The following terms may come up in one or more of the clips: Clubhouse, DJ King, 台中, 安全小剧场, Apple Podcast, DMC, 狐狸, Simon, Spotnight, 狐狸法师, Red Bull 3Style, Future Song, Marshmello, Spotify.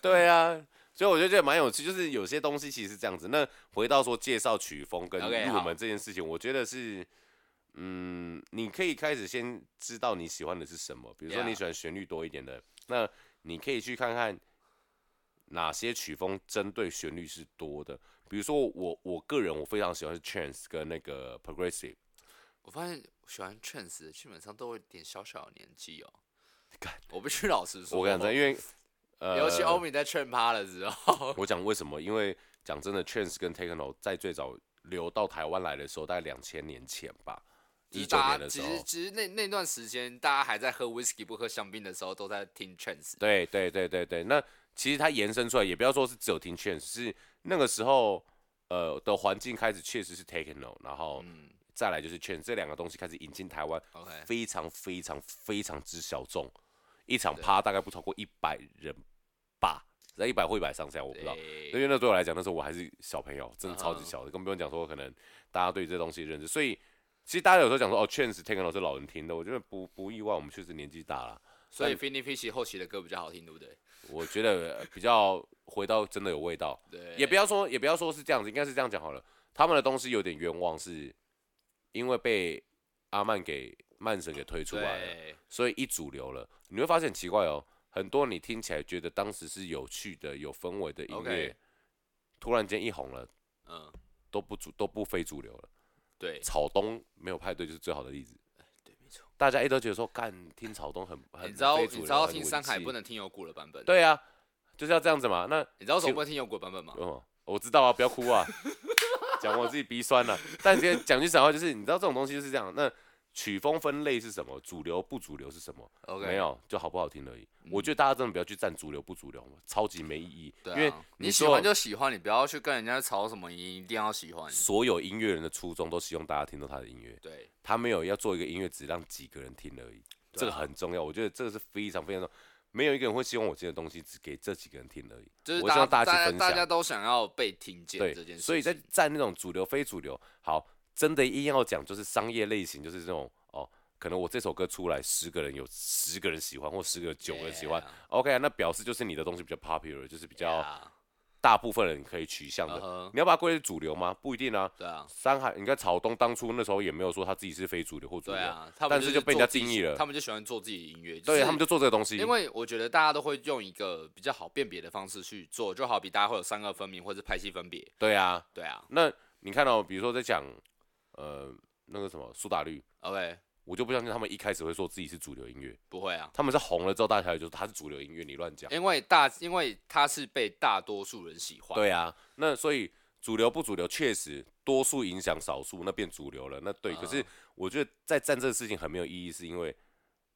对啊，所以我就觉得蛮有趣，就是有些东西其实是这样子。那回到说介绍曲风跟入门这件事情， okay, 我觉得是，你可以开始先知道你喜欢的是什么。比如说你喜欢旋律多一点的， yeah. 那你可以去看看哪些曲风针对旋律是多的。比如说我个人我非常喜欢是 trance 跟那个 progressive。我发现我喜欢 trance 基本上都有点小小的年纪哦。我必须老实说，我跟你讲，因为尤其欧米在trance趴的时候，我讲为什么？因为讲真的 ，trance 跟 techno 在最早流到台湾来的时候，大概2000年前吧，19年的时候。其实那段时间，大家还在喝 whisky 不喝香槟的时候，都在听 trance。对对对对对，那其实它延伸出来，也不要说是只有听 trance， 是那个时候的环境开始确实是 techno， 然后再来就是 trance， 这两个东西开始引进台湾， okay. 非常非常非常之小众。一场趴大概不超过100人吧，在100或100上下，我不知道。因为那对我来讲，那时候我还是小朋友，真的超级小的，更不用讲说可能大家对这东西的认知。所以其实大家有时候讲说哦 ，trance techno 是老人听的，我觉得不意外，我们确实年纪大了。所以 Finny Fish 后期的歌比较好听，对不对？我觉得比较回到真的有味道。对，也不要说是这样子，应该是这样讲好了。他们的东西有点冤枉，是因为被阿曼给。慢神给推出来了，所以一主流了，你会发现很奇怪哦，很多你听起来觉得当时是有趣的、有氛围的音乐， okay. 突然间一红了，都不非主流了。对，草东没有派对就是最好的例子。对，没错。大家一都觉得说，干听草东很非主流，你知道听山海不能听有鼓的版本。对啊，就是要这样子嘛。那你知道为什么不能听有鼓的版本吗？我知道啊，不要哭啊，讲我自己鼻酸了、啊。但其实讲句实话，就是你知道这种东西就是这样。那曲风分类是什么？主流不主流是什么？ Okay. 没有，就好不好听而已。我觉得大家真的不要去占主流不主流，超级没意义。对啊、因为你喜欢就喜欢，你不要去跟人家吵什么，你一定要喜欢。所有音乐人的初衷都希望大家听到他的音乐。对，他没有要做一个音乐只让几个人听而已、啊，这个很重要。我觉得这个是非常非常重要。没有一个人会希望我今天的东西只给这几个人听而已。就是大家都想要被听见这件事情。所以在占那种主流非主流，好。真的硬要讲，就是商业类型，就是这种哦，可能我这首歌出来，10个人有10个人喜欢，或9个人喜欢。Yeah. OK， 那表示就是你的东西比较 popular， 就是比较大部分人可以取向的。Uh-huh. 你要把它归类主流吗？不一定啊。对啊。山海，你看草东当初那时候也没有说他自己是非主流或主流，对啊、但是就被人家定义了。他们就喜欢做自己的音乐、就是，对，他们就做这个东西。因为我觉得大家都会用一个比较好辨别的方式去做，就好比大家会有三二分明或者派系分别。对啊，对啊。那你看到、哦，比如说在讲。那个什么苏打绿 ，OK， 我就不相信他们一开始会说自己是主流音乐，不会啊，他们是红了之后，大家才会说他是主流音乐，你乱讲，因为他是被大多数人喜欢，对啊，那所以主流不主流，确实多数影响少数，那变主流了，那对，可是我觉得在站这个事情很没有意义，是因为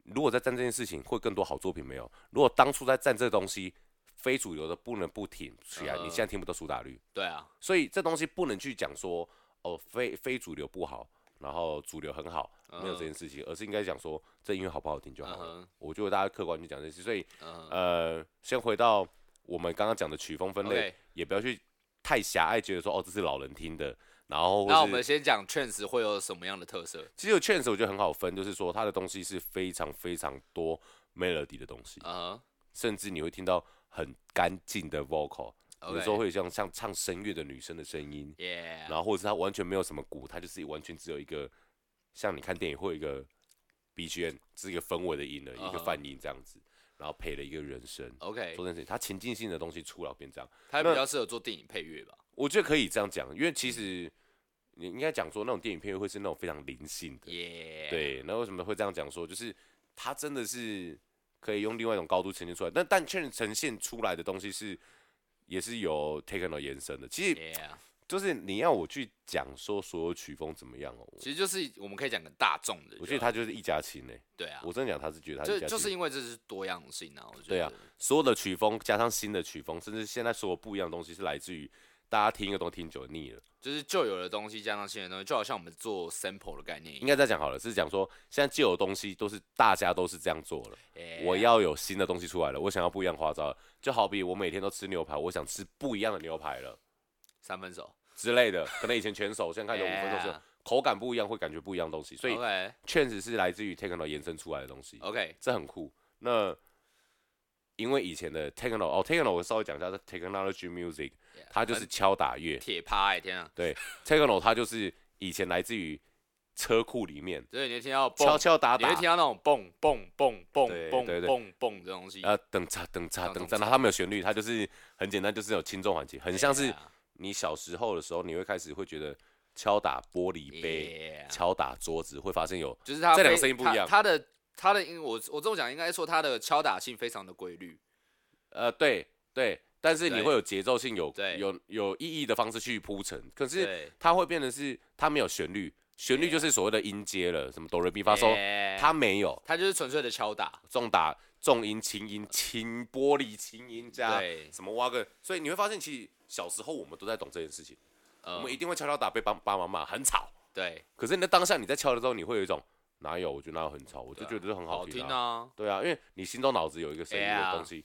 如果在站这件事情会更多好作品没有，如果当初在站这东西。非主流的不能不挺起来，你现在听不到苏打绿，对啊，所以这东西不能去讲说。哦，非主流不好，然后主流很好，没有这件事情，而是应该讲说这音乐好不好听就好了。我觉得大家客观去讲这件事，所以先回到我们刚刚讲的曲风分类， okay. 也不要去太狭隘，觉得说哦这是老人听的。然后那我们先讲 trance 会有什么样的特色？其实 trance 我觉得很好分，就是说它的东西是非常非常多 melody 的东西，甚至你会听到很干净的 vocal。Okay. 有时候会有像唱声乐的女生的声音， yeah. 然后或者是她完全没有什么鼓，她就是完全只有一个像你看电影会有一个 BGM， 是一个氛围的音的、一个泛音这样子，然后配了一个人声。OK， 做这件事情，她情境性的东西出来变这样，她比较适合做电影配乐吧？我觉得可以这样讲，因为其实你应该讲说那种电影配乐会是那种非常灵性的， yeah. 对。那为什么会这样讲说？就是她真的是可以用另外一种高度呈现出来，但确实呈现出来的东西是。也是有 techno 延伸的，其实就是你要我去讲说所有曲风怎么样哦，其实就是我们可以讲个大众的，我觉得他就是一家亲嘞，对啊，我真的讲他是觉得他是一家亲，就是因为这是多样性啊，我觉得对啊，所有的曲风加上新的曲风，甚至现在所有不一样的东西是来自于大家听一个东西听久了腻了，就是旧有的东西加上新的东西，就好像我们做 sample 的概念，应该再讲好了，是讲说现在旧有的东西都是大家都是这样做了，我要有新的东西出来了，我想要不一样花招了，就好比我每天都吃牛排，我想吃不一样的牛排了，三分熟之类的，可能以前全熟，现在看有5分熟，口感不一样，会感觉不一样的东西，所以确实是来自于 techno 延伸出来的东西。OK， 这很酷。那因为以前的 techno， techno 我稍微讲一下 ，technology music， 它就是敲打乐，铁趴哎，天啊！对，techno 它就是以前来自于车库里面，对，你会听到敲敲打打，你会听到那种蹦蹦蹦蹦蹦蹦蹦这东西，等叉等叉等叉，它没有旋律，它就是很简单，就是有轻重缓急，很像是你小时候的时候，你会开始会觉得。敲打玻璃杯， yeah. 敲打桌子，会发现有，就是它这两个声音不一样。它的音，我这么讲，应该说它的敲打性非常的规律。对对，但是你会有节奏性，有意义的方式去铺陈。可是它会变成是它没有旋律，旋律就是所谓的音阶了，什么哆来咪发嗦，它没有，它就是纯粹的敲打，重音、轻音、轻玻璃、轻音加什么挖个，所以你会发现，其实小时候我们都在懂这件事情。我们一定会敲敲打，被爸妈骂，很吵。对。可是你在当下你在敲的时候，你会有一种哪有？我觉得哪有很吵，我就觉得很好听啊。好听啊。对啊，因为你心中脑子有一个声音的东西。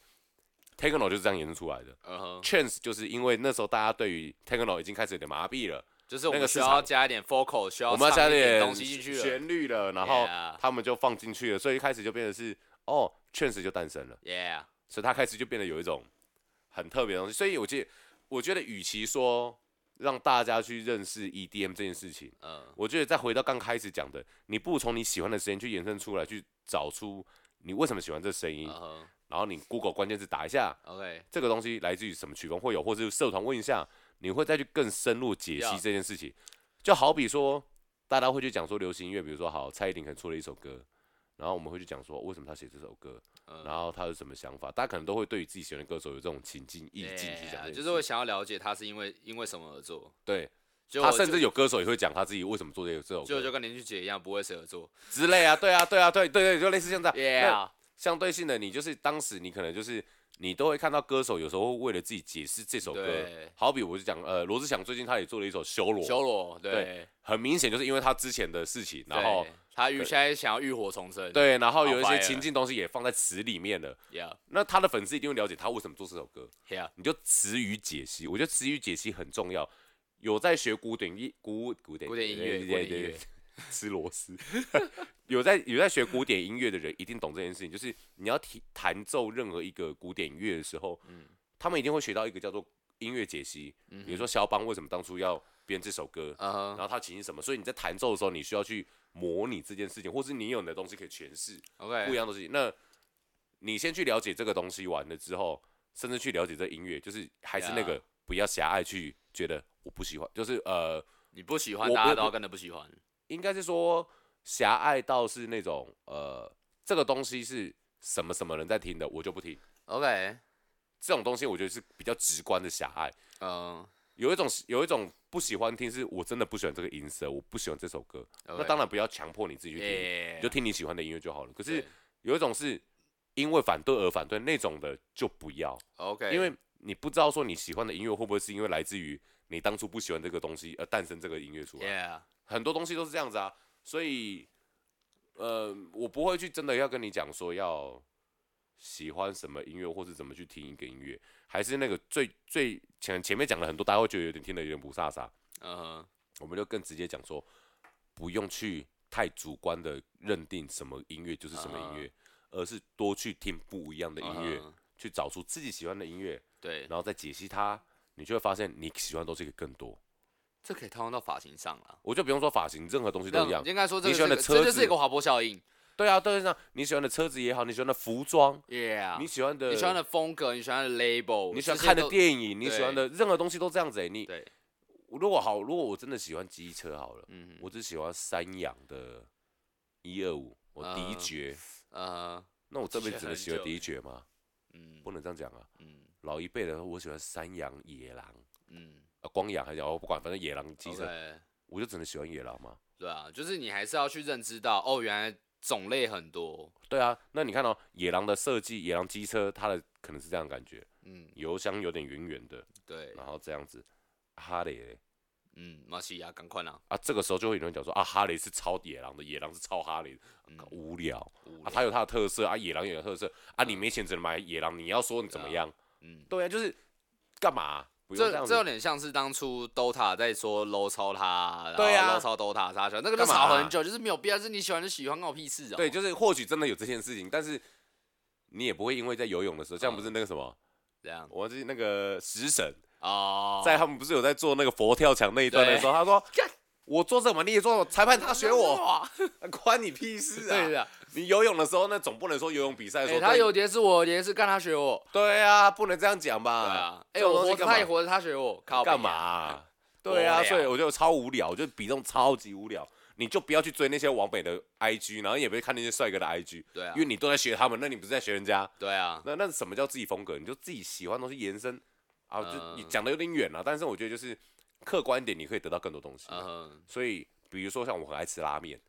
Techno 就是这样延伸出来的。Chance 就是因为那时候大家对于 Techno 已经开始有点麻痹了，就是我们需要加一点 vocal， 需要唱一点东西进去了，旋律了，然后他们就放进去了，所以一开始就变得是哦 ，Chance 就诞生了。Yeah。所以它开始就变得有一种很特别的东西。所以我觉得，与其说让大家去认识 EDM 这件事情，我觉得再回到刚开始讲的，你不如从你喜欢的声音去延伸出来，去找出你为什么喜欢这声音，然后你 Google 关键字打一下，这个东西来自于什么曲风会有，或是社团问一下，你会再去更深入解析这件事情。就好比说，大家会去讲说流行音乐，比如说好，蔡依林可能出了一首歌，然后我们会去讲说为什么她写这首歌，然后她有什么想法，大家可能都会对于自己喜欢的歌手有这种情境意境去讲，就是会想要了解他是因为什么而做。对，他甚至有歌手也会讲他自己为什么做这首歌，就跟林俊杰一样，不为谁而做之类啊。对啊，对啊，对对对，就类似像这样。Yeah. 相对性的，你就是当时你可能就是你都会看到歌手有时候会为了自己解释这首歌，好比我就讲罗志祥最近他也做了一首《修罗》，修罗对，很明显就是因为他之前的事情，然后。他现在想要浴火重生，对，然后有一些情境东西也放在词里面了。Yeah. 那他的粉丝一定会了解他为什么做这首歌。Yeah. 你就词语解析，我觉得词语解析很重要。有在学古典音乐，对，吃螺丝。有在学古典音乐的人一定懂这件事情，就是你要弹奏任何一个古典音乐的时候，他们一定会学到一个叫做音乐解析。比如说肖邦为什么当初要编这首歌，然后他情绪什么，所以你在弹奏的时候，你需要去。模拟这件事情，或是你有你的东西可以诠释， okay. 不一样的东西。那你先去了解这个东西完了之后，甚至去了解这音乐，就是还是那个、yeah. 不要狭隘去觉得我不喜欢，就是你不喜欢，大家都跟着不喜欢。应该是说狭隘到是那种这个东西是什么什么人在听的，我就不听。OK， 这种东西我觉得是比较直观的狭隘。有一种不喜欢听，是我真的不喜欢这个音色，我不喜欢这首歌。Okay. 那当然不要强迫你自己去听， yeah. 你就听你喜欢的音乐就好了。可是有一种是因为反对而反对，那种的就不要。Okay. 因为你不知道说你喜欢的音乐会不会是因为来自于你当初不喜欢这个东西而诞生这个音乐出来。Yeah. 很多东西都是这样子啊，所以我不会去真的要跟你讲说要喜欢什么音乐，或是怎么去听一个音乐，还是那个最前面讲了很多，大家会觉得有点听得有点不飒飒。我们就更直接讲说，不用去太主观的认定什么音乐就是什么音乐，而是多去听不一样的音乐，去找出自己喜欢的音乐，对，然后再解析它，你就会发现你喜欢的东西更多。这可以套用到发型上了，我就不用说发型，任何东西都一样。应该说你喜欢的车子，这就是一个滑坡效应。对啊，都是这样。你喜欢的车子也好，你喜欢的服装， yeah, 你喜欢的风格，你喜欢的 label， 你喜欢看的电影，你喜欢的任何东西都这样子欸。你对，如果我真的喜欢机车好了，我只喜欢三洋的125，我迪爵，那我这辈子只能喜欢迪爵吗？不能这样讲啊。老一辈的说我喜欢三洋野狼，光洋还是我不管，反正野狼机车， okay. 我就只能喜欢野狼吗？对啊，就是你还是要去认知到，哦，原来种类很多，对啊，那你看哦，野狼的设计，野狼机车，它的可能是这样的感觉，油箱有点圆圆的，对，然后这样子，哈雷，马西亚，赶快啦，啊，这个时候就会有人讲说啊，哈雷是超野狼的，野狼是超哈雷的，无聊，啊，它有它的特色啊，野狼有它的特色啊，你没钱只能买野狼，你要说你怎么样，对啊，就是干嘛啊？这有点像是当初 Dota 在说 low 超他，对啊 ，low 超 Dota 他喜欢那个就吵很久，就是没有必要，是你喜欢就喜欢，跟我屁事啊。对，就是或许真的有这件事情，但是你也不会因为在游泳的时候，像不是那个什么，这样，我是那个食神哦，在他们不是有在做那个佛跳墙那一段的时候，他说我做什么你也做什么，裁判他学我，关你屁事啊！对的，你游泳的时候那总不能说游泳比赛的时候，他有蝶是我蝶是，干他学我。对啊，不能这样讲吧？对啊，我活着他也活着，他学我，靠干嘛啊？对啊，所以我就超无聊，我就比重超级无聊。你就不要去追那些网美的 IG， 然后也不要看那些帅哥的 IG， 对啊，因为你都在学他们，那你不是在学人家？对啊，那什么叫自己风格？你就自己喜欢的东西延伸啊，就讲的有点远了，但是我觉得就是客观一点，你可以得到更多东西。所以比如说像我很爱吃拉面，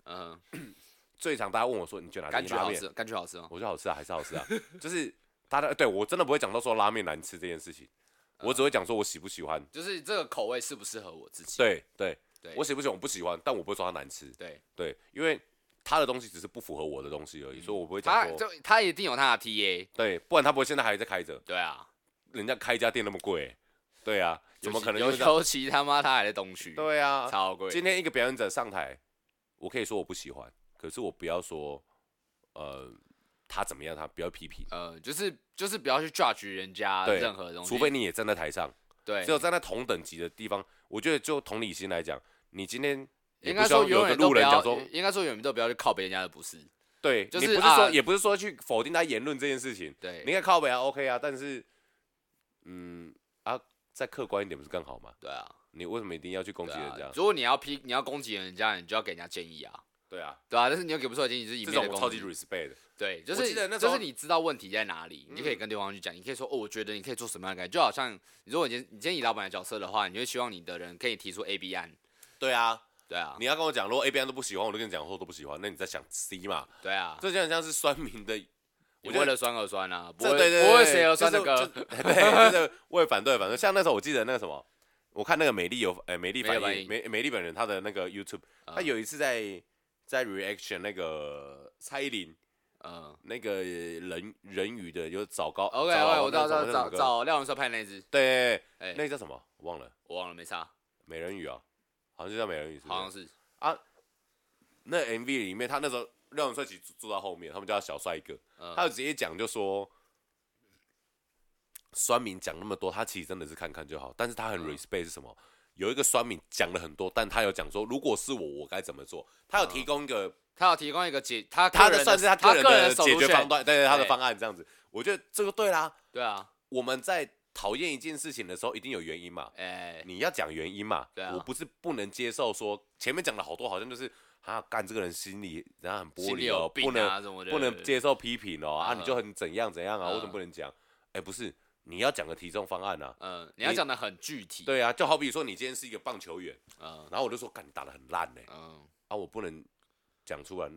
最常大家问我说你觉得哪间拉面感觉好吃吗？我觉得好吃啊，还是好吃啊，就是大家对我真的不会讲到说拉面难吃这件事情，我只会讲说我喜不喜欢，就是这个口味适不适合我自己。对对。我喜不喜欢？我不喜欢，但我不会说它难吃。对对，因为他的东西只是不符合我的东西而已，所以我不会讲说。他一定有他的 TA。对，不然他不会现在还在开着。对啊，人家开一家店那么贵、欸。对啊，怎么可能？尤其他妈他还在东区。对啊，超贵。今天一个表演者上台，我可以说我不喜欢，可是我不要说，他怎么样，他不要批评。就是不要去 judge 人家任何东西，除非你也站在台上。对，只有站在同等级的地方，我觉得就同理心来讲。你今天也不需要有个路人讲说，应该说永远都不要去靠北人家的不是，对，就是你不是说、也不是说去否定他言论这件事情，对，你应该靠北啊 ，OK 啊，但是，再客观一点不是更好吗？对啊，你为什么一定要去攻击人家？如果你要攻击人家，你就要给人家建议啊，对啊，对啊，但是你又给不出来建议，就是一面的攻击，这种我超级 respect 的，对，就是你知道问题在哪里，你就可以跟对方去讲，你可以说哦，我觉得你可以做什么样的感觉，就好像如果你今天以老板的角色的话，你会希望你的人可以提出 A、B 案。对啊，对啊，你要跟我讲，如果 A、B 案都不喜欢，我就跟你讲说都不喜欢，那你在想 C 嘛？对啊，这就很像是酸民的，我为了酸而酸啊，不会谁而酸的歌，对，就是为反对。像那时候我记得那个什么，我看那个美丽本人他的那个 YouTube， 他有一次在 reaction 那个蔡依林，那个人鱼的有找高 ，OK， 我知道找廖文硕拍那支，对，那叫什么？我忘了，没差，美人鱼啊。好像就叫美人鱼，好像是啊。那 MV 里面，他那时候廖永帅其实坐到后面，他们叫他小帅哥，他就直接讲就说，酸民讲那么多，他其实真的是看看就好，但是他很 respect 是什么？有一个酸民讲了很多，但他有讲说，如果是我该怎么做？他有提供一个，他算是他个人的解决方案，对他的方案这样子，我觉得这个对啦，对啊，我们在。讨厌一件事情的时候，一定有原因嘛？你要讲原因嘛？我不是不能接受说前面讲了好多，好像就是干这个人心里然后很玻璃哦，不能接受批评哦你就很怎样啊？为什么不能讲？不是，你要讲个提中方案啊，你要讲的很具体。对啊，就好比说你今天是一个棒球员，然后我就说，干你打得很烂嘞，我不能讲出来，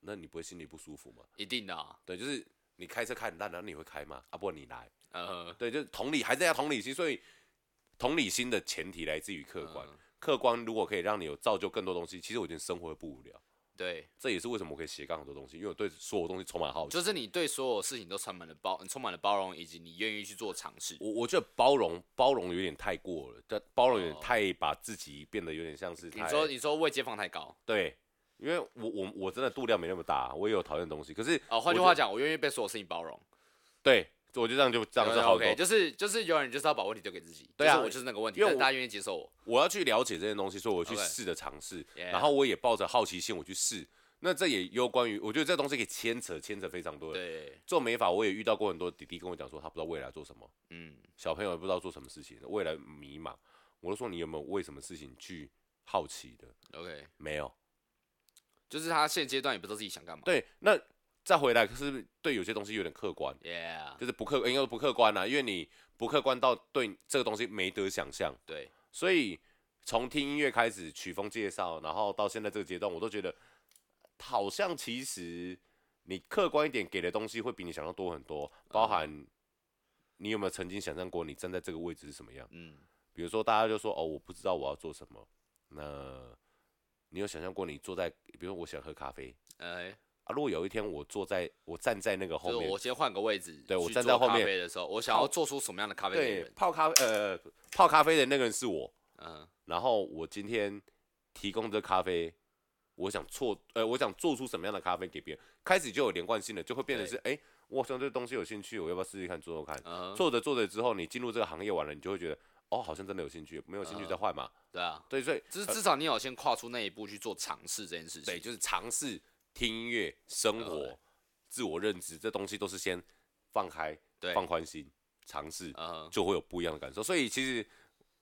那你不会心里不舒服吗？一定的啊，对，就是。你开车开很烂，然后你会开吗？不然你来。对，就是同理，还是要同理心。所以同理心的前提来自于客观。客观如果可以让你有造就更多东西，其实我觉得生活会不无聊。对，这也是为什么我可以斜杠很多东西，因为我对所有东西充满好奇。就是你对所有事情都充满了包容，以及你愿意去做尝试。我觉得包容有点太过了，但包容有点太把自己变得有点像是你说位阶放太高。对。因为我真的度量没那么大，我也有讨厌的东西。可是换句话讲，我愿意被所有事情包容。对，我就这样就好多。就是有人就是要把问题丢给自己。对啊，就是我就是那个问题，因为大家愿意接受我。我要去了解这些东西，所以我去试着尝试，然后我也抱着好奇心我去试。那这也有关于，我觉得这东西可以牵扯非常多的。对，做美发我也遇到过很多弟弟跟我讲说，他不知道未来做什么。小朋友也不知道做什么事情，未来迷茫。我就说你有没有为什么事情去好奇的 ？OK， 没有。就是他现阶段也不知道自己想干嘛。对，那再回来，可是对有些东西有点客观， yeah. 就是应该说不客观啦，因为你不客观到对这个东西没得想象。对，所以从听音乐开始，曲风介绍，然后到现在这个阶段，我都觉得好像其实你客观一点给的东西会比你想象多很多，包含你有没有曾经想象过你站在这个位置是什么样？比如说大家就说我不知道我要做什么，那。你有想象过你坐在，比如说我想喝咖啡，如果有一天我站在那个后面，就是我先换个位置，对我站在后面咖啡的时候，我想要做出什么样的咖啡给人？对，泡咖啡的那个人是我，然后我今天提供这咖啡我想做出什么样的咖啡给别人，开始就有连贯性了，就会变成是哎、欸，我好像对东西有兴趣，我要不要试试看做做看？ Uh-huh. 做着做着之后，你进入这个行业完了，你就会觉得哦，好像真的有兴趣，没有兴趣再换嘛。对啊，对，所以至少你有先跨出那一步去做尝试这件事情。对，就是尝试听音乐、生活、uh-huh. 自我认知，这东西都是先放开、放宽心，尝试、uh-huh. 就会有不一样的感受。所以其实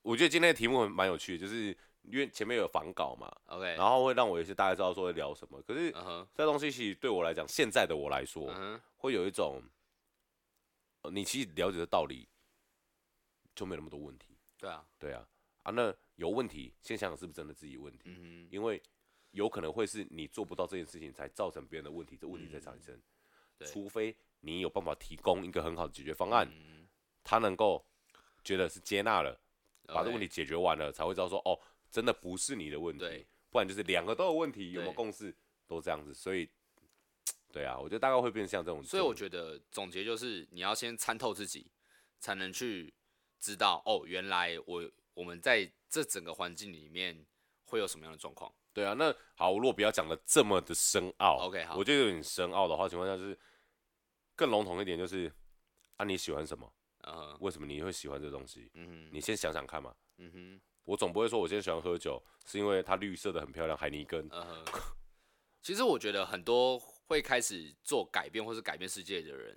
我觉得今天的题目蛮有趣的，就是。因为前面有访稿嘛 ，OK， 然后会让我有些大概知道说会聊什么。可是、uh-huh. 这东西其实对我来讲，现在的我来说， uh-huh. 会有一种，你其实了解的道理就没有那么多问题。对啊，对啊，啊，那有问题，先想想是不是真的自己问题， uh-huh. 因为有可能会是你做不到这件事情，才造成别人的问题，这问题才产生。Uh-huh. 除非你有办法提供一个很好的解决方案， uh-huh. 他能够觉得是接纳了， okay. 把这个问题解决完了，才会知道说哦。真的不是你的问题，不然就是两个都有问题，有没有共识都这样子，所以，对啊，我觉得大概会变成像这种。所以我觉得总结就是，你要先参透自己，才能去知道哦，原来我们在这整个环境里面会有什么样的状况。对啊，那好，如果不要讲的这么的深奥 ，OK， 好，我觉得有点深奥的话，情况下就是更笼统一点，就是啊你喜欢什么？啊、为什么你会喜欢这东西？嗯、你先想想看嘛。嗯哼。我总不会说我今天喜欢喝酒是因为它绿色的很漂亮海尼根、其实我觉得很多会开始做改变或是改变世界的人，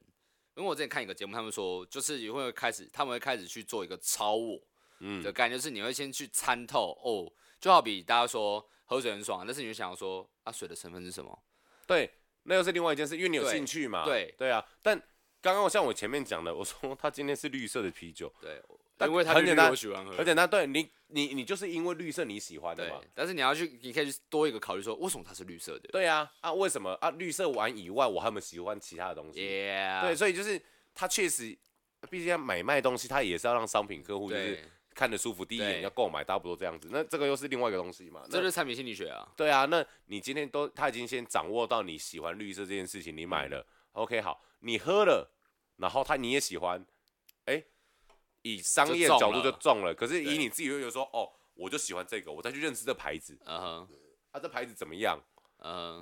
因为我之前看一个节目，他们说就是他们会开始去做一个超我的概念，就是你会先去参透哦，就好比大家说喝水很爽，但是你就想要说啊水的成分是什么？对，那又是另外一件事，因为你有兴趣嘛。对对啊，但刚刚像我前面讲的，我说它今天是绿色的啤酒。对。但因为它很简单，我喜欢喝。而且那对你就是因为绿色你喜欢的嘛。但是你可以去多一个考虑说，为什么它是绿色的？对啊，啊为什么啊？绿色完以外，我还有没有喜欢其他的东西？ Yeah. 对，所以就是它确实，毕竟要买卖东西，它也是要让商品客户就是看得舒服，第一眼要购买，大不多这样子。那这个又是另外一个东西嘛？这就是产品心理学啊。对啊，那你今天他已经先掌握到你喜欢绿色这件事情，你买了 ，OK 好，你喝了，然后你也喜欢，哎。以商业角度就中了，可是以你自己就觉得说，哦，我就喜欢这个，我再去认识这牌子，这牌子怎么样，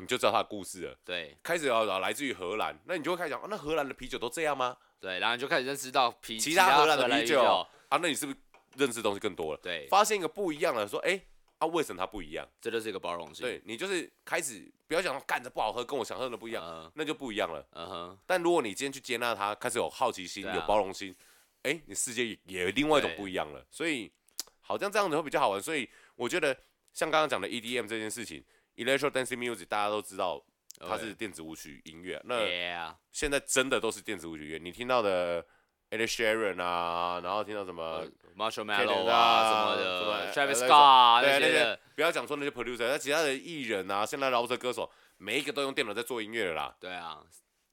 你就知道它的故事了。对，开始来自于荷兰，那你就会开始讲，那荷兰的啤酒都这样吗？对，然后你就开始认识到其他荷兰的啤酒啊，那你是不是认识的东西更多了？对，发现一个不一样了，说，哎，啊，为什么它不一样？这就是一个包容性。对，你就是开始不要讲干这不好喝，跟我想喝的不一样，那就不一样了。但如果你今天去接纳它，开始有好奇心，有包容心。哎，你世界也有另外一种不一样了，所以好像这样子会比较好玩。所以我觉得像刚刚讲的 EDM 这件事情 ，Electro Dancing Music 大家都知道它是电子舞曲音乐， 那现在真的都是电子舞曲音乐。你听到的 Ed Sheeran 啊，然后听到什么 Marshmello 啊什么的 ，Travis Scott 啊那些的，不要讲说那些 producer， 那其他的艺人啊，现在饶舌歌手每一个都用电脑在做音乐了啦。对啊。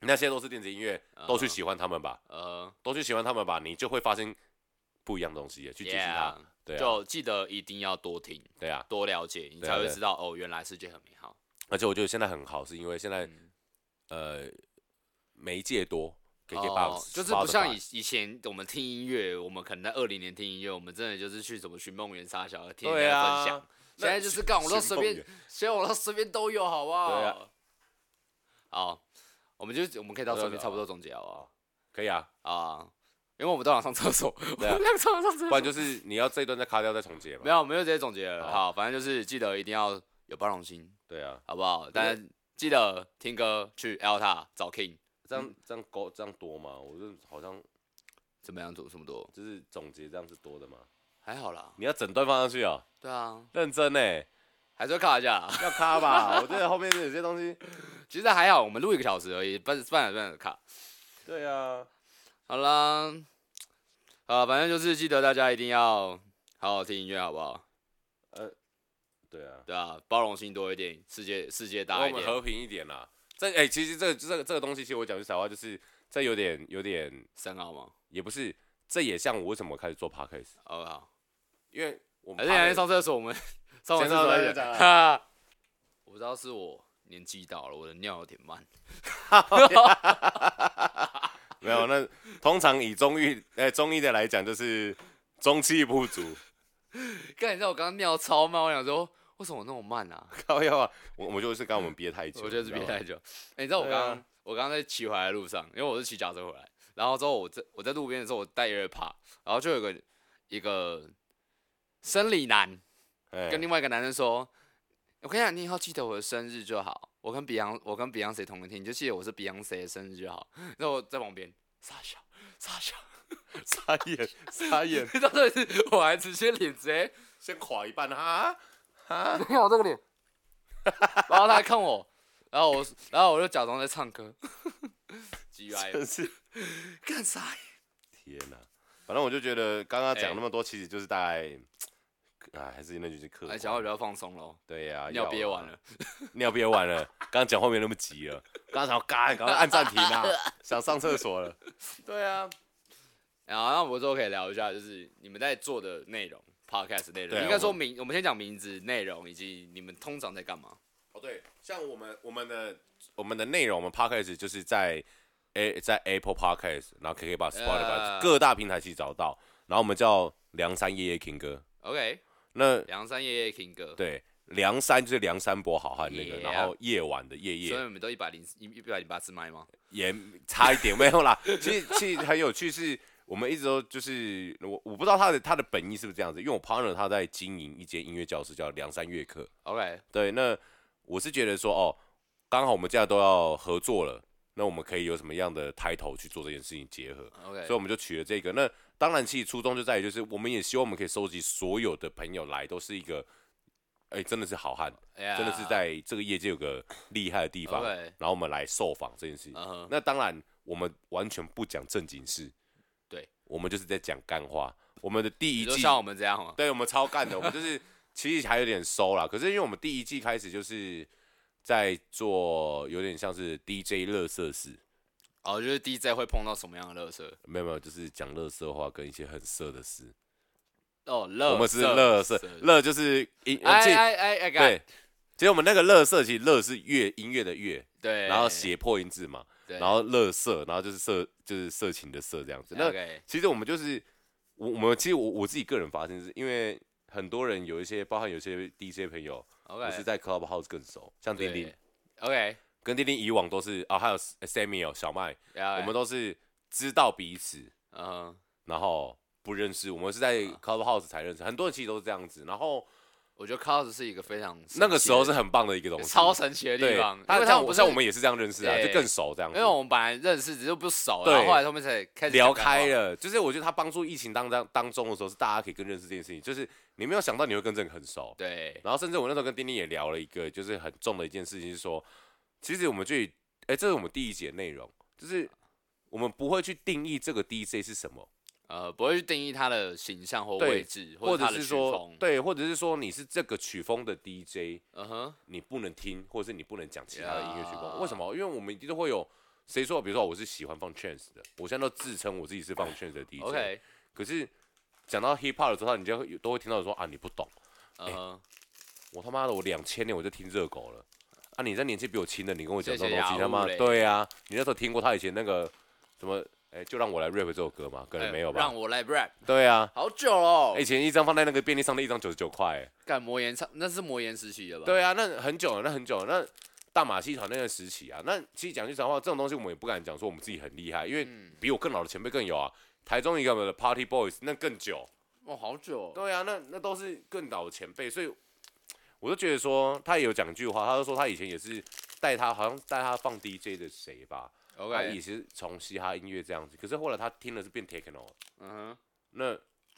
那些都是电子音乐，都去喜欢他们吧，都去喜欢他们吧，你就会发现不一样的东西，去接触它。对啊，就记得一定要多听，对啊，多了解，你才会知道哦，原来世界很美好。而且我觉得现在很好，是因为现在媒介多，可以K-box，就是不像以前我们听音乐，我们可能在20年听音乐，我们真的就是去怎么寻梦园啥小的听人家分享。现在就是干，现在我都随便都有，好不好？对啊，好。我们可以到这边差不多总结好不好？可以啊，因为我们都想上厕所，我们两个都想上厕所，不然就是你要这一段再卡掉再重结嘛。没有，我们就直接总结了。好，反正就是记得一定要有包容心，对啊，好不好？但是记得听歌去 Alta 找 King， 这样多吗？我就好像怎么样做这么多？就是总结这样是多的吗？还好啦，你要整段放上去啊？对啊，认真欸。还是会卡一下，要卡吧？我觉得后面有些东西，其实还好，我们录1个小时而已，半小时卡。对啊，好啦，反正就是记得大家一定要好好听音乐，好不好？对啊，对啊，包容性多一点，世界大一点，我们和平一点啦。其实这个东西，其实我讲句实话，就是这有点深奥吗？也不是，这也像我为什么开始做 podcast。哦，好，因为我们还是上厕所，我们。上完厕所再讲，我不知道是我年纪到了，我的尿有点慢。没有，那通常以中医的来讲，就是中气不足。干，你知道我刚刚尿超慢，我想说，为什么我那么慢啊？靠腰啊！我就是刚刚我们憋太久，我就是憋太久。你知道我刚刚在骑回来的路上，因为我是骑脚车回来，然后之后我在路边的时候，我戴AirPod，然后就有一个生理男跟另外一个男生说：“我跟你讲，你以后记得我的生日就好。我跟 Beyoncé 同一天，你就记得我是 Beyoncé 的生日就好。”然后我在旁边傻笑。傻眼，到底是我还直接脸直接先垮一半哈，没有这个脸，然后他还看我，然后我就假装在唱歌，鸡歪，真是干啥？天哪！反正我就觉得刚刚讲那么多，其实就是大概，还是那句客观，讲话比较放松喽。对呀，尿憋完了，刚讲后面那么急了，刚才赶快按暂停啊，想上厕所了。对啊。然后，那我们之后可以聊一下，就是你们在做的内容 ，podcast 内容，应该说我们先讲名字、内容以及你们通常在干嘛。哦，对，像我们的内容，我们 podcast 就是在 Apple Podcast， 然后可以把 Spotify 各大平台去找到。然后我们叫梁山夜夜 King 哥。OK， 那梁山夜夜 King 哥，对，梁山就是梁山伯好汉那个， 然后夜晚的夜夜。所以你们都108次麦吗？也差一点没有啦。其实很有趣是。我们一直都就是我不知道他的本意是不是这样子，因为我 partner 他在经营一间音乐教室叫梁山乐课。OK， 对，那我是觉得说哦，刚好我们现在都要合作了，那我们可以有什么样的 title 去做这件事情结合。OK， 所以我们就取了这个。那当然，其实初衷就在于就是我们也希望我们可以收集所有的朋友来，都是一个真的是好汉， yeah. 真的是在这个业界有个厉害的地方。Okay. 然后我们来受访这件事情。Uh-huh. 那当然，我们完全不讲正经事。对，我们就是在讲干话。我们的第一季，你就像我们这样吗？对，我们超干的。我们就是其实还有点收啦，可是因为我们第一季开始就是在做有点像是 DJ 垃圾事。哦，就是 DJ 会碰到什么样的垃圾？没有，就是讲垃圾话跟一些很色的事。哦，我们是垃圾，垃就是哎，对。其实我们那个垃圾，其实垃是乐音乐的乐，对，然后写破音字嘛。然后垃圾，然后就是色情的色这样子。那、okay. 其实我们就是我们其实我自己个人发现是因为很多人有一些，包含有些 DJ 朋友，我、okay. 是在 Clubhouse 更熟，像丁丁 ，OK， 跟丁丁以往都是啊，还有 Samuel 小麦， okay. 我们都是知道彼此，嗯、uh-huh. ，然后不认识，我们是在 Clubhouse 才认识，很多人其实都是这样子，然后。我觉得 Clubhouse 是一个非常那个时候是很棒的一个东西，超神奇的地方。对，像我们也是这样认识啊，就更熟这样子。因为我们本来认识，只是不熟，然后后来他们才开始聊开了。就是我觉得他帮助疫情当中的时候，是大家可以更认识这件事情。就是你没有想到你会跟这个很熟。对。然后甚至我那时候跟丁丁也聊了一个，就是很重的一件事情，是说，其实我们就这是我们第一节内容，就是我们不会去定义这个 DJ 是什么。不会去定义他的形象或位置，或者他的曲风，对，或者是说你是这个曲风的 DJ， 你不能听，或者是你不能讲其他的音乐曲风。为什么？因为我们一定都会有谁说，比如说我是喜欢放 trance 的，我现在都自称我自己是放 trance 的 DJ。OK， 可是讲到 hip hop 的时候，你就都会听到说啊，你不懂。我他妈的，我2000年我就听热狗了。啊，你这年纪比我轻的，你跟我讲这种东西，他妈对啊，你那时候听过他以前那个什么？就让我来 rap 这首歌嘛，可能没有吧。让我来 rap。对啊，好久了、哦。以前一张放在那个便利商店一张99块，干魔岩唱那是魔岩时期的吧？对啊，那很久了，那大马戏团那个时期啊，那其实讲句实话，这种东西我们也不敢讲说我们自己很厉害，因为比我更老的前辈更有啊。台中一个我们的 Party Boys 那更久，哦，好久、哦。对啊，那都是更老的前辈，所以我就觉得说他也有讲一句话，他就说他以前也是好像带他放 DJ 的谁吧。Okay. 他也是从嘻哈音乐这样子，可是后来他听的是变 techno， 嗯、uh-huh. 那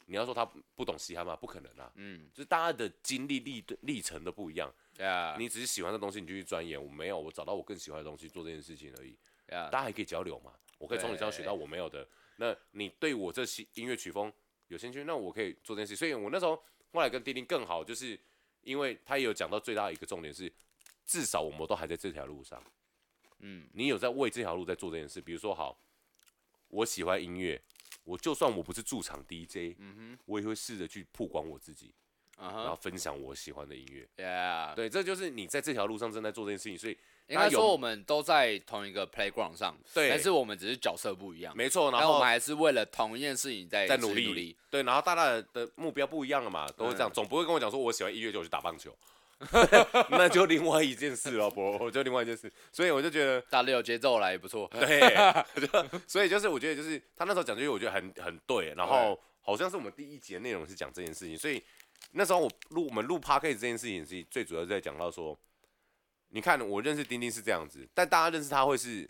你要说他不懂嘻哈吗？不可能啊，嗯，就是大家的经历历程都不一样， yeah. 你只是喜欢的东西你就去钻研，我没有，我找到我更喜欢的东西做这件事情而已， yeah. 大家还可以交流嘛，我可以从你身上学到我没有的，那你对我这些音乐曲风有兴趣，那我可以做这件事，所以我那时候后来跟丁丁更好，就是因为他也有讲到最大的一个重点是，至少我们都还在这条路上。嗯，你有在为这条路在做这件事，比如说好，我喜欢音乐，我就算我不是驻场 DJ，、嗯、我也会试着去曝光我自己， uh-huh. 然后分享我喜欢的音乐。Yeah. 对，这就是你在这条路上正在做这件事情，所以应该说我们都在同一个 playground 上，对，但是我们只是角色不一样，没错。然后我们还是为了同一件事情在努力，对，然后大家的目标不一样了嘛，都会这样，总不会跟我讲说我喜欢音乐就去打棒球。那就另外一件事了，我就另外一件事，所以我就觉得大六节奏来不错，对，所以就是我觉得就是他那时候讲这些，我觉得很对，然后好像是我们第一集的内容是讲这件事情，所以那时候我们录 podcast 这件事情是最主要是在讲到说，你看我认识丁丁是这样子，但大家认识他会是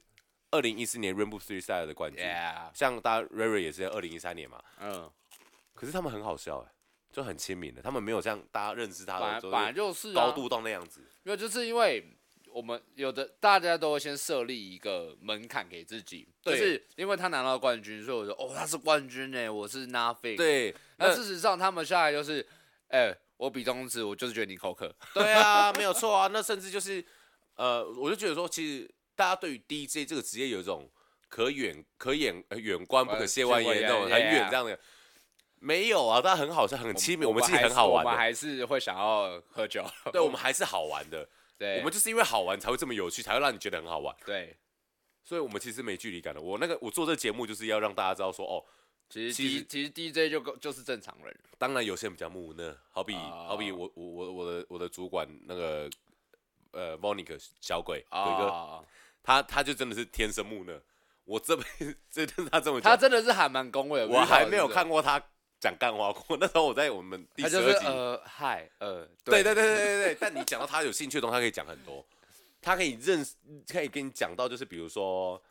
2014年 Red Bull 3Style 的冠军， yeah. 像大家 Ray Ray 也是在2013年嘛，嗯，可是他们很好笑哎、欸。就很亲民的，他们没有像大家认识他的，本来就是高度到那样子。没有，就是因为我们有的大家都会先设立一个门槛给自己，就是因为他拿到冠军，所以我说哦他是冠军哎、欸，我是 nothing。对，那事实上他们下来就是，哎，我比中指，我就是觉得你口渴。对啊，没有错啊。那甚至就是，我就觉得说，其实大家对于 DJ 这个职业有一种可远观不可亵玩焉那种很远这样的。没有啊，但很好笑，很亲民，我们自己很好玩的。我们还是会想要喝酒，对，我们还是好玩的。对，我们就是因为好玩才会这么有趣，才会让你觉得很好玩。对，所以我们其实没距离感的。我做这节目就是要让大家知道说，哦，其实 DJ 就是正常人。当然有些人比较木讷，好比我的主管那个Monica 小鬼有一个，他就真的是天生木讷。我这辈子真的他这么讲，他真的是还蛮恭维的，我还没有看过他。讲干话过，那时候我在我们第12集，他就是嗨，对，但你讲到他有兴趣的东西，他可以讲很多，他可以跟你讲到，就是比如说，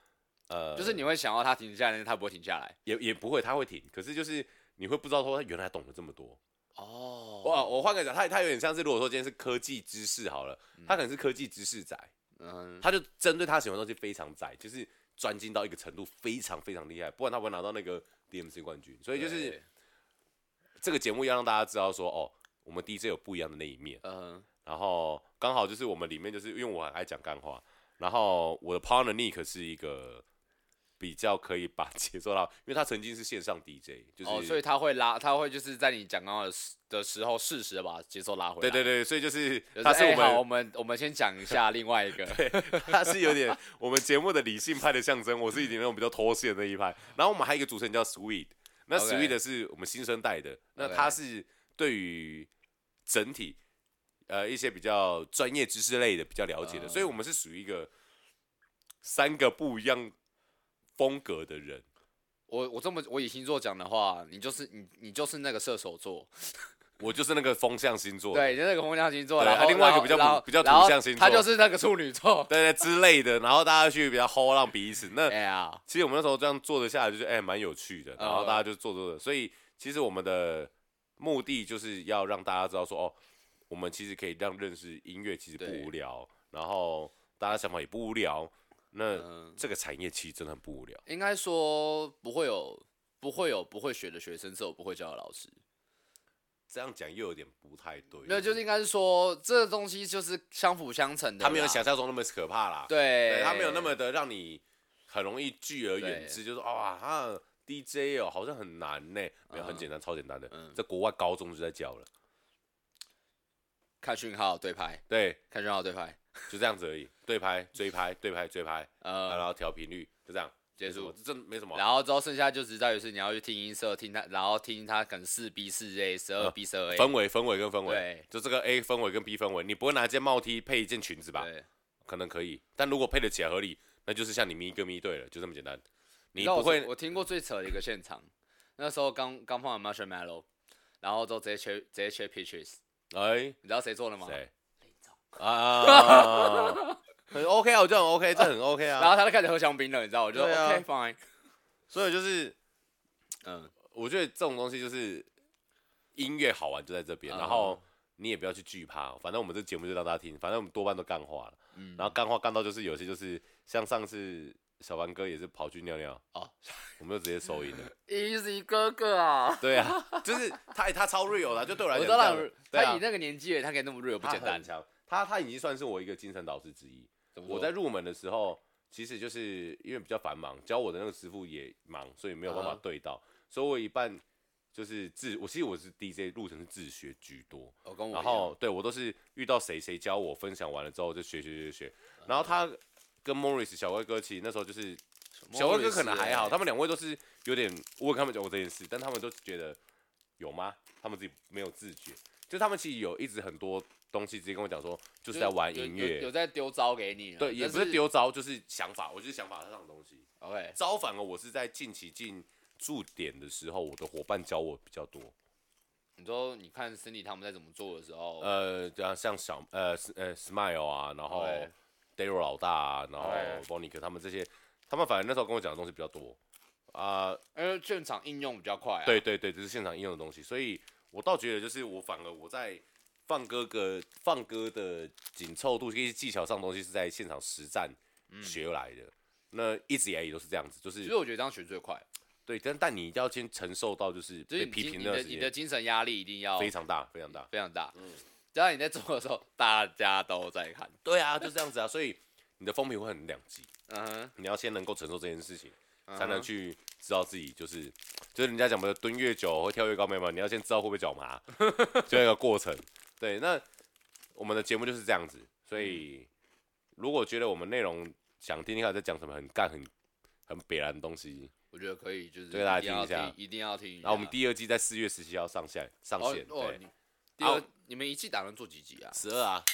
就是你会想要他停下来，他不会停下来，也不会，他会停，可是就是你会不知道说他原来懂得这么多哦。我换个讲，他有点像是，如果说今天是科技知识好了，他可能是科技知识宅，他就针对他喜欢的东西非常宅，就是专精到一个程度非常非常厉害，不然他不会拿到那个 DMC 冠军，所以就是。这个节目要让大家知道说，哦，我们 DJ 有不一样的那一面。然后刚好就是我们里面就是因为我很爱讲干话，然后我的 partner Nick 是一个比较可以把节奏拉，因为他曾经是线上 DJ， 就是哦，所以他会就是在你讲干话的时候适时的把节奏拉回来。对，所以就是他是我们、欸、好，我们先讲一下另外一个，对，他是有点我们节目的理性派的象征，我是一点那种比较脱线的那一派。然后我们还有一个主持人叫 Sweet。那 Sweet 的是我们新生代的， okay. 那他是对于整体一些比较专业知识类的比较了解的，所以我们是属于一个三个不一样风格的人。我以星座讲的话，你就是那个射手座，我就是那个风象星座，对，就是那个风象星座，然后另外一个比较土象星座，他就是那个处女座，对之类的，然后大家去比较吼让彼此。那、yeah. 其实我们那时候这样做得下来，就是蛮有趣的，然后大家就做的，所以其实我们的目的就是要让大家知道说，哦，我们其实可以让认识音乐其实不无聊，然后大家想法也不无聊，那这个产业其实真的很不无聊。应该说不会有不会学的学生，只有不会教的老师。这样讲又有点不太对，没有，就是应该是说这个东西就是相辅相成的，他没有想象中那么可怕啦，对，他没有那么的让你很容易聚而远之，就是哇，他 DJ 哦，好像很难呢，没有，很简单，超简单的，在国外高中就在教了，看讯号对拍，对，看讯号对拍，就这样子而已，对拍追拍对拍追拍，然后调频率，就这样。结束，这没什么。然后之后剩下就只在于是你要去听音色，听它，然后听它可能4B4A、12B12A，氛围跟氛围，就这个 A 氛围跟 B 氛围，你不会拿一件帽 T 配一件裙子吧？可能可以，但如果配得起来合理，那就是像你咪跟咪对了，就这么简单。你不会，我听过最扯的一个现场，那时候刚放完 Marshmello， 然后之后直接切 Peaches， 哎，你知道谁做的吗？谁？啊。很 OK 啊，我就很 OK， 这很 OK 啊。然后他就开始喝香槟了，你知道，我就 OK fine。所以就是，我觉得这种东西就是音乐好玩就在这边，然后你也不要去惧怕，反正我们这节目就让大家听，反正我们多半都干话了。然后干话干到就是有些就是像上次小凡哥也是跑去尿尿，哦，我们就直接收音了。Easy 哥哥啊，对啊，就是他超 real 的，就对我来讲，他以那个年纪，他可以那么 real 不简单。他已经算是我一个精神导师之一。我在入门的时候，其实就是因为比较繁忙，教我的那个师傅也忙，所以没有办法对到，所以我一半就是我其实是 DJ 路程是自学居多，然后对我都是遇到谁教我，分享完了之后就学，然后他跟 Morris 小怪哥其实那时候就是小怪哥可能还好，他们两位都是有点，我跟他们讲过这件事，但他们都觉得有吗？他们自己没有自觉，就他们其实有一直很多东西直接跟我讲说，就是在玩音乐，有在丢招给你。对，也不是丢招，就是想法，我就是想法上的东西。OK， 招反而我是在近期进驻点的时候，我的伙伴教我比较多。你说你看Cindy他们在怎么做的时候，像小Smile 啊，然后 Daryl 老大啊，然后 Bonica 他们这些，他们反而那时候跟我讲的东西比较多啊，因为现场应用比较快啊。对对对，就是现场应用的东西，所以我倒觉得就是我反而我在。放歌的紧凑度跟技巧上的东西是在现场实战学来的，那一直以来也都是这样子，就是。其实我觉得这样学最快。对，但你一定要先承受到就是被批评的时间，你的精神压力一定要非常大，非常大，非常大。只要你在做的时候，大家都在看。对啊，就是这样子啊，所以你的风评会很两极。你要先能够承受这件事情，才能去知道自己就是人家讲的蹲越久会跳越高，没有？你要先知道会不会脚麻，就那个过程。对，那我们的节目就是这样子，所以如果觉得我们内容想听听看在讲什么很干很北蓝的东西，我觉得可以就是对大家听一下，一定要听一下。然后我们第二季在4月17号上线。哦，你们一季打算做几集啊？12啊。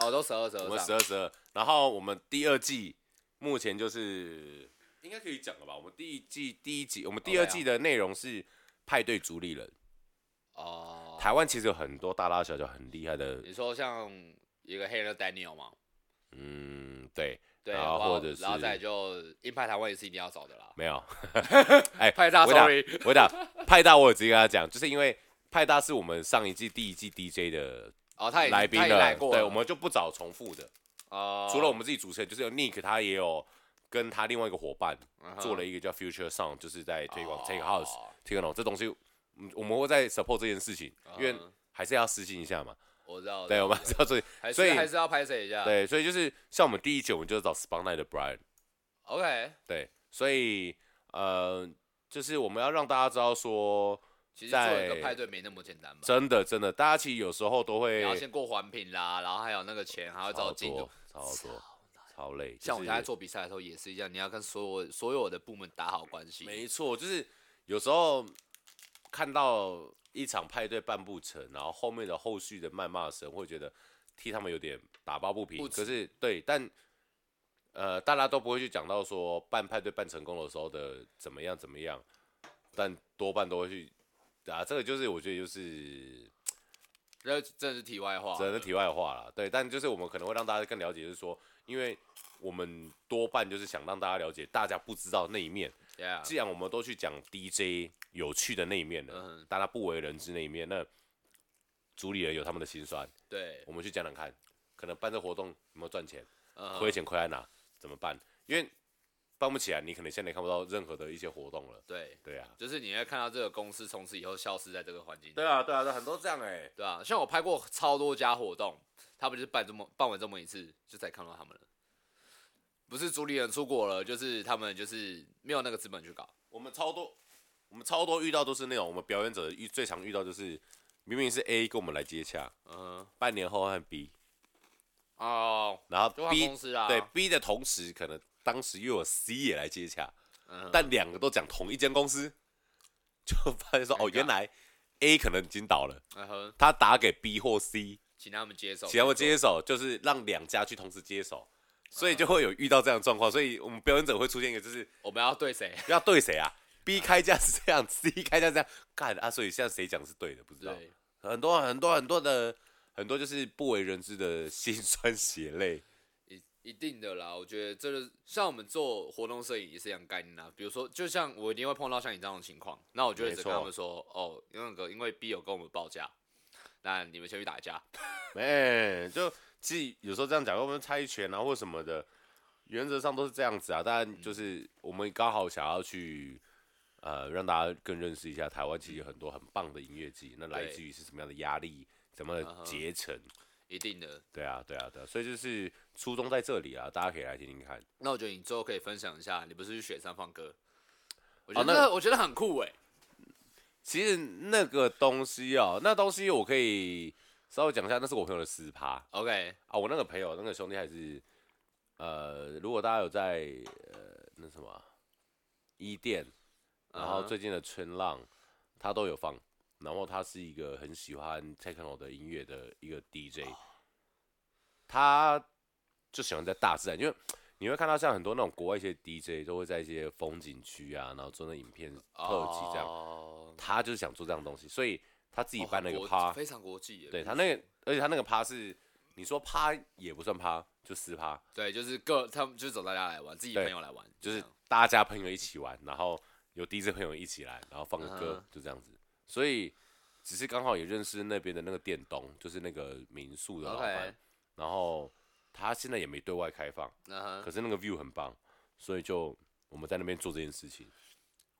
哦，都12。我们12。然后我们第二季目前就是应该可以讲了吧？我们第一季第一集，我们第二季的内容是派对主理人。哦，台湾其实有很多大大小小很厉害的。你说像一个黑人的 Daniel 吗？嗯，对，然后或者是，然后再就硬派台湾也是一定要找的啦。没有，派大 ，sorry， 派大我有直接跟他讲，就是因为派大是我们上一季第一季 DJ 的来宾了，对，我们就不找重复的。除了我们自己主持人，就是有 Nick， 他也有跟他另外一个伙伴做了一个叫 Future Song， 就是在推广 Take House、Take No 这东西。我们会在 support 这件事情，因为还是要私信一下嘛。我知道，对，我们还是要做，所以还是要拍摄一下。对，所以就是像我们第一集，我们就是找 Spotnight 的 Brian。OK。对，所以就是我们要让大家知道说，其实做一个派对没那么简单吧？真的，真的，大家其实有时候都会，你要先过环评啦，然后还有那个钱，还要找进度，超多。超累。像我们现在做比赛的时候也是一样，你要跟所有的部门打好关系。没错，就是有时候。看到一场派对办不成，然后后续的谩骂声，会觉得替他们有点打抱不平。可是对，但大家都不会去讲到说办派对办成功的时候的怎么样，但多半都会去啊，这个就是我觉得就是，真的是题外话，真的是题外话啦。对，但就是我们可能会让大家更了解，就是说，因为我们多半就是想让大家了解大家不知道那一面。Yeah. 既然我们都去讲 DJ 有趣的那一面了，大家不为人知那一面，那主理人有他们的辛酸，对，我们去讲讲看，可能办这活动有没有赚钱，亏钱亏在哪，怎么办？因为办不起来，你可能现在也看不到任何的一些活动了。对，对啊，就是你会看到这个公司从此以后消失在这个环境。对啊，很多这样欸。对啊，像我拍过超多家活动，他们就是办完这么一次，就再看到他们了。不是主理人出国了，就是他们就是没有那个资本去搞。我们超多遇到都是那种我们表演者最常遇到就是，明明是 A 跟我们来接洽，半年后和 B， 哦，然后 B 公司啦，对 B 的同时，可能当时又有 C 也来接洽，但两个都讲同一间公司，就发现说哦，原来 A 可能已经倒了，他打给 B 或 C， 请他们接手，就是让两家去同时接手。所以就会有遇到这样的状况，所以我们表演者会出现一个就是我们要对谁啊 ？B 开价是这样，C 开价是这样，干啊！所以现在谁讲是对的不知道，很多就是不为人知的辛酸血泪，一定的啦。我觉得这个像我们做活动摄影也是一样概念啊。比如说，就像我一定会碰到像你这样的情况，那我就会跟他们说哦，因为 B 有跟我们报价，那你们先去打架。没就。其实有时候这样讲，我们猜拳啊或什么的，原则上都是这样子啊。但就是我们刚好想要去，让大家更认识一下台湾，其实有很多很棒的音乐季，那来自于是什么样的压力，怎么的结成，一定的。对啊，所以就是初衷在这里啊，大家可以来听听看。那我觉得你最后可以分享一下，你不是去雪山放歌？我觉得很酷欸。其实那个东西哦，我可以。稍微讲一下，那是我朋友的4%。OK， 啊，我那个朋友，那个兄弟还是，如果大家有在那什么伊甸，然后最近的春浪，他都有放。然后他是一个很喜欢 techno 的音乐的一个 DJ，他就喜欢在大自然，因为你会看到像很多那种国外一些 DJ 都会在一些风景区啊，然后做那影片特技这样，他就是想做这样的东西，所以他自己办那个趴，非常国际，对他那个，而且他那个趴是你说趴也不算趴，就私趴，对，就是他们就是找大家来玩，自己朋友来玩，就是大家朋友一起玩，然后有 DJ 朋友一起来，然后放个歌，就这样子，所以只是刚好也认识那边的那个店东，就是那个民宿的老板， okay. 然后他现在也没对外开放， 可是那个 view 很棒，所以就我们在那边做这件事情，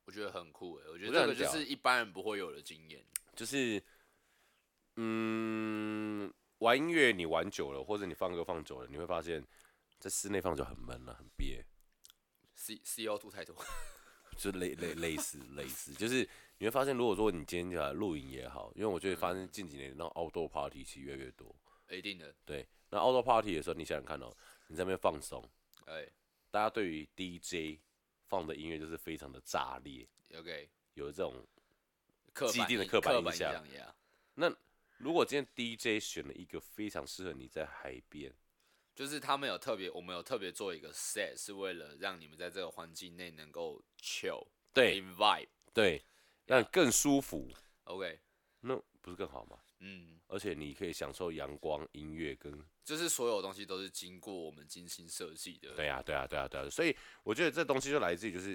我觉得很酷哎，我觉得这个就是一般人不会有的经验，就是玩音乐你玩久了，或者你放歌放久了，你会发现在室内放久很闷了，很憋 ，CO2 太多。就类似，就是你会发现，如果说你今天来露营也好，因为我觉得发现近几年那种 outdoor party 其实越来越多，一定的。对，那 outdoor party 的时候，你想想看哦，你在那边放松，大家对于 DJ 放的音乐就是非常的炸裂 ，OK， 有这种既定的刻板印象。那如果今天 DJ 选了一个非常适合你在海边。就是他们有特别，我们有特别做一个 set， 是为了让你们在这个环境内能够 chill， 对 ，invite， 对，让更舒服。OK， 那不是更好吗？嗯，而且你可以享受阳光、音乐跟，就是所有东西都是经过我们精心设计的。对啊，所以我觉得这东西就来自于就是，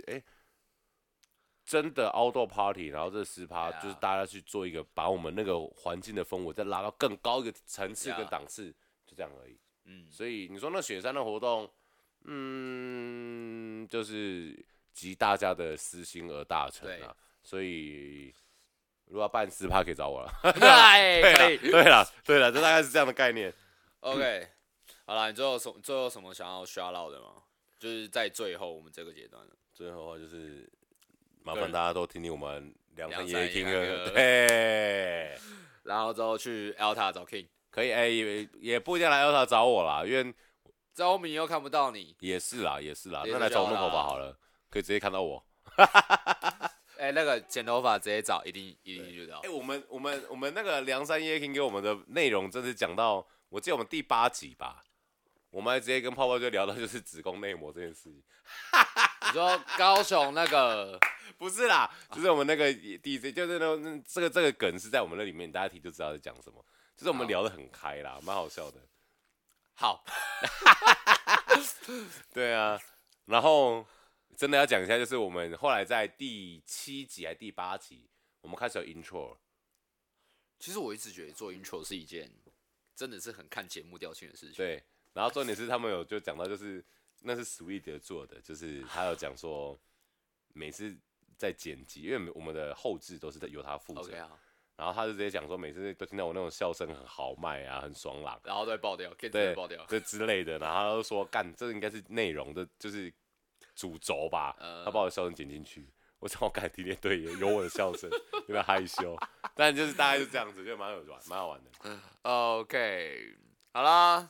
真的 outdoor party， 然后这私趴就是大家去做一个，把我们那个环境的氛围再拉到更高一个层次跟档次，就这样而已。所以你说那雪山的活动，就是集大家的私心而达成啊。所以如果要办私趴可以找我了。对了，这大概是这样的概念。OK， 好了，你最后什么想要 shout out 的吗？就是在最后我们这个阶段了。最后的话就是麻烦大家都听听我们梁山夜听歌，对，然后之后去 Alta 找 King。可以也不一定来要他找我啦，因为招明又看不到你。也是啦，那来找我弄头发好了，可以直接看到我。那个剪头发直接找，一定就到。我们那个梁山夜 King 给我们的内容，真是讲到，我记得我们第8集吧，我们还直接跟泡泡就聊到就是子宫内膜这件事情。你说高雄那个不是啦，就是我们那个 DJ， 就是那这个梗是在我们那里面，大家听就知道在讲什么。就是我们聊得很开啦，蛮好笑的。好，对啊，然后真的要讲一下，就是我们后来在第7集还第8集，我们开始有 intro。其实我一直觉得做 intro 是一件真的是很看节目调性的事情。对，然后重点是他们有就讲到，就是那是 Sweet 做的，就是他有讲说每次在剪辑，因为我们的后制都是由他负责。Okay，然后他就直接讲说，每次都听到我那种笑声很豪迈啊，很爽朗，然后都会爆掉，对，爆掉，这之类的。然后他就说，干，这应该是内容的，就是主轴吧。他把我的笑声剪进去，我正好敢听见，对，有我的笑声，有点害羞。但就是大概是这样子，就蛮好玩的。OK， 好啦，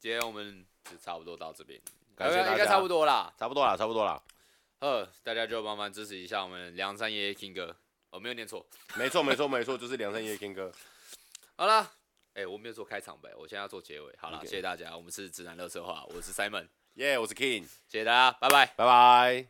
今天我们就差不多到这边，感谢大家，应该差不多啦。大家就慢慢支持一下我们梁山夜 King 哥。我没有念错，没错，就是梁山夜 King 哥。好啦，我没有做开场白，我现在要做结尾。好啦， 谢谢大家，我们是直男垃圾话，我是 Simon， 我是 King， 谢谢大家，拜拜。